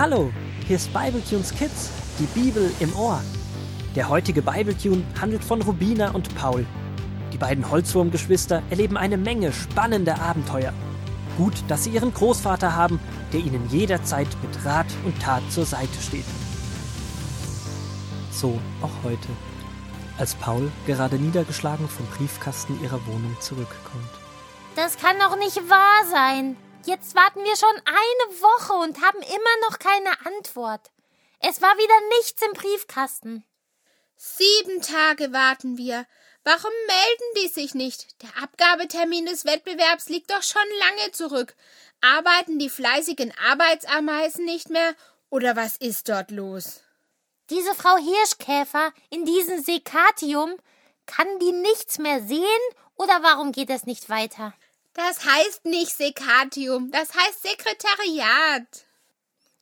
Hallo, hier ist BibleTunes Kids, die Bibel im Ohr. Der heutige Bibletune handelt von Rubina und Paul. Die beiden Holzwurmgeschwister erleben eine Menge spannender Abenteuer. Gut, dass sie ihren Großvater haben, der ihnen jederzeit mit Rat und Tat zur Seite steht. So auch heute, als Paul gerade niedergeschlagen vom Briefkasten ihrer Wohnung zurückkommt. Das kann doch nicht wahr sein. Jetzt warten wir schon eine Woche und haben immer noch keine Antwort. Es war wieder nichts im Briefkasten. 7 Tage warten wir. Warum melden die sich nicht? Der Abgabetermin des Wettbewerbs liegt doch schon lange zurück. Arbeiten die fleißigen Arbeitsameisen nicht mehr? Oder was ist dort los? Diese Frau Hirschkäfer in diesem Sekatium, kann die nichts mehr sehen? Oder warum geht es nicht weiter? Das heißt nicht Sekatium, das heißt Sekretariat.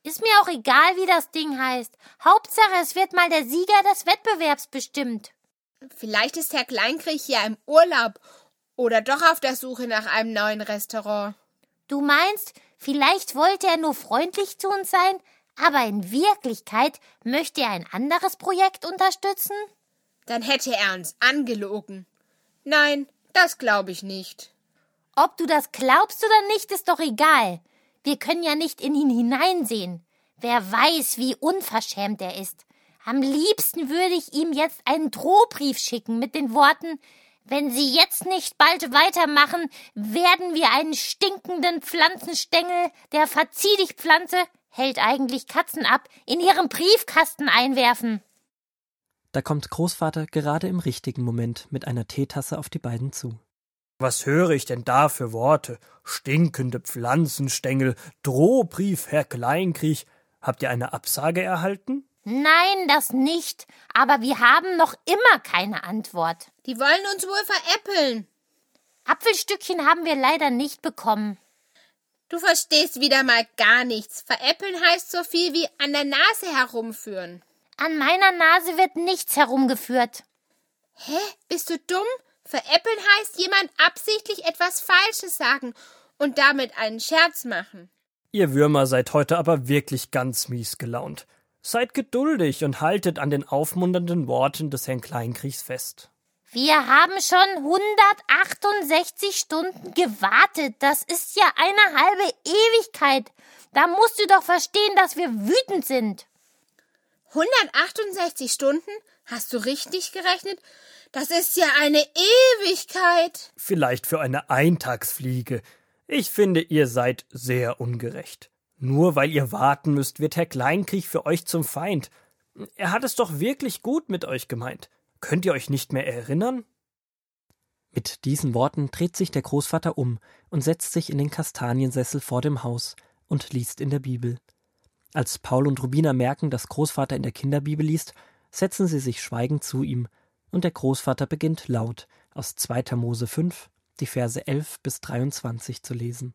Ist mir auch egal, wie das Ding heißt. Hauptsache, es wird mal der Sieger des Wettbewerbs bestimmt. Vielleicht ist Herr Kleinkriech ja im Urlaub oder doch auf der Suche nach einem neuen Restaurant. Du meinst, vielleicht wollte er nur freundlich zu uns sein, aber in Wirklichkeit möchte er ein anderes Projekt unterstützen? Dann hätte er uns angelogen. Nein, das glaube ich nicht. Ob du das glaubst oder nicht, ist doch egal. Wir können ja nicht in ihn hineinsehen. Wer weiß, wie unverschämt er ist. Am liebsten würde ich ihm jetzt einen Drohbrief schicken mit den Worten: Wenn Sie jetzt nicht bald weitermachen, werden wir einen stinkenden Pflanzenstängel, der Verziehdichtpflanze, hält eigentlich Katzen ab, in ihren Briefkasten einwerfen. Da kommt Großvater gerade im richtigen Moment mit einer Teetasse auf die beiden zu. Was höre ich denn da für Worte? Stinkende Pflanzenstängel, Drohbrief, Herr Kleinkriech. Habt ihr eine Absage erhalten? Nein, das nicht. Aber wir haben noch immer keine Antwort. Die wollen uns wohl veräppeln. Apfelstückchen haben wir leider nicht bekommen. Du verstehst wieder mal gar nichts. Veräppeln heißt so viel wie an der Nase herumführen. An meiner Nase wird nichts herumgeführt. Hä? Bist du dumm? Veräppeln heißt jemand absichtlich etwas Falsches sagen und damit einen Scherz machen. Ihr Würmer seid heute aber wirklich ganz mies gelaunt. Seid geduldig und haltet an den aufmunternden Worten des Herrn Kleinkriegs fest. Wir haben schon 168 Stunden gewartet. Das ist ja eine halbe Ewigkeit. Da musst du doch verstehen, dass wir wütend sind. 168 Stunden? Hast du richtig gerechnet? Das ist ja eine Ewigkeit. Vielleicht für eine Eintagsfliege. Ich finde, ihr seid sehr ungerecht. Nur weil ihr warten müsst, wird Herr Kleinkriech für euch zum Feind. Er hat es doch wirklich gut mit euch gemeint. Könnt ihr euch nicht mehr erinnern? Mit diesen Worten dreht sich der Großvater um und setzt sich in den Kastaniensessel vor dem Haus und liest in der Bibel. Als Paul und Rubina merken, dass Großvater in der Kinderbibel liest, setzen sie sich schweigend zu ihm. Und der Großvater beginnt laut aus 2. Mose 5, die Verse 11 bis 23 zu lesen.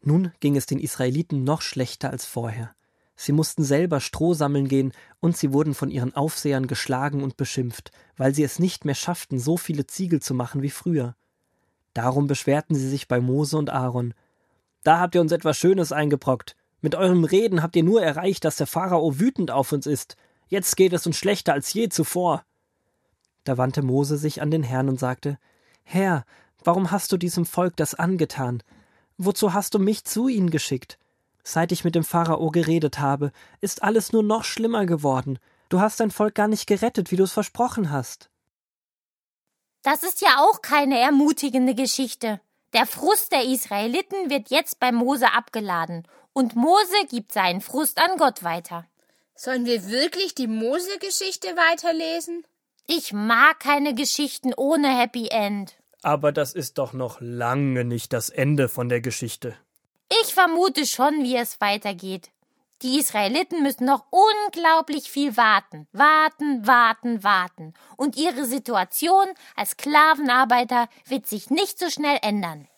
Nun ging es den Israeliten noch schlechter als vorher. Sie mussten selber Stroh sammeln gehen und sie wurden von ihren Aufsehern geschlagen und beschimpft, weil sie es nicht mehr schafften, so viele Ziegel zu machen wie früher. Darum beschwerten sie sich bei Mose und Aaron. Da habt ihr uns etwas Schönes eingebrockt. Mit eurem Reden habt ihr nur erreicht, dass der Pharao wütend auf uns ist. Jetzt geht es uns schlechter als je zuvor. Da wandte Mose sich an den Herrn und sagte: Herr, warum hast du diesem Volk das angetan? Wozu hast du mich zu ihnen geschickt? Seit ich mit dem Pharao geredet habe, ist alles nur noch schlimmer geworden. Du hast dein Volk gar nicht gerettet, wie du es versprochen hast. Das ist ja auch keine ermutigende Geschichte. Der Frust der Israeliten wird jetzt bei Mose abgeladen und Mose gibt seinen Frust an Gott weiter. Sollen wir wirklich die Mose-Geschichte weiterlesen? Ich mag keine Geschichten ohne Happy End. Aber das ist doch noch lange nicht das Ende von der Geschichte. Ich vermute schon, wie es weitergeht. Die Israeliten müssen noch unglaublich viel warten. Und ihre Situation als Sklavenarbeiter wird sich nicht so schnell ändern.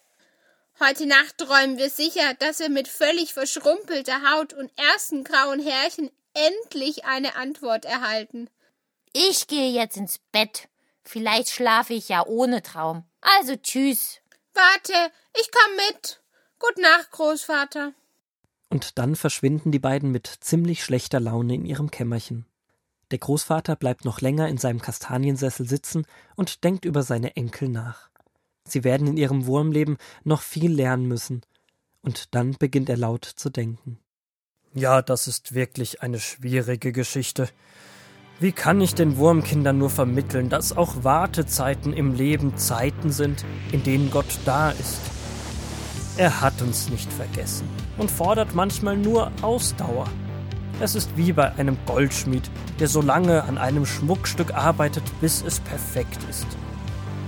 Heute Nacht träumen wir sicher, dass wir mit völlig verschrumpelter Haut und ersten grauen Härchen endlich eine Antwort erhalten. Ich gehe jetzt ins Bett. Vielleicht schlafe ich ja ohne Traum. Also tschüss. Warte, ich komm mit. Gute Nacht, Großvater. Und dann verschwinden die beiden mit ziemlich schlechter Laune in ihrem Kämmerchen. Der Großvater bleibt noch länger in seinem Kastaniensessel sitzen und denkt über seine Enkel nach. Sie werden in ihrem Wurmleben noch viel lernen müssen. Und dann beginnt er laut zu denken. Ja, das ist wirklich eine schwierige Geschichte. Wie kann ich den Wurmkindern nur vermitteln, dass auch Wartezeiten im Leben Zeiten sind, in denen Gott da ist? Er hat uns nicht vergessen und fordert manchmal nur Ausdauer. Es ist wie bei einem Goldschmied, der so lange an einem Schmuckstück arbeitet, bis es perfekt ist.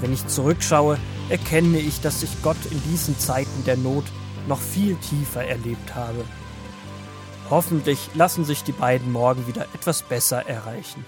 Wenn ich zurückschaue, erkenne ich, dass ich Gott in diesen Zeiten der Not noch viel tiefer erlebt habe. Hoffentlich lassen sich die beiden morgen wieder etwas besser erreichen.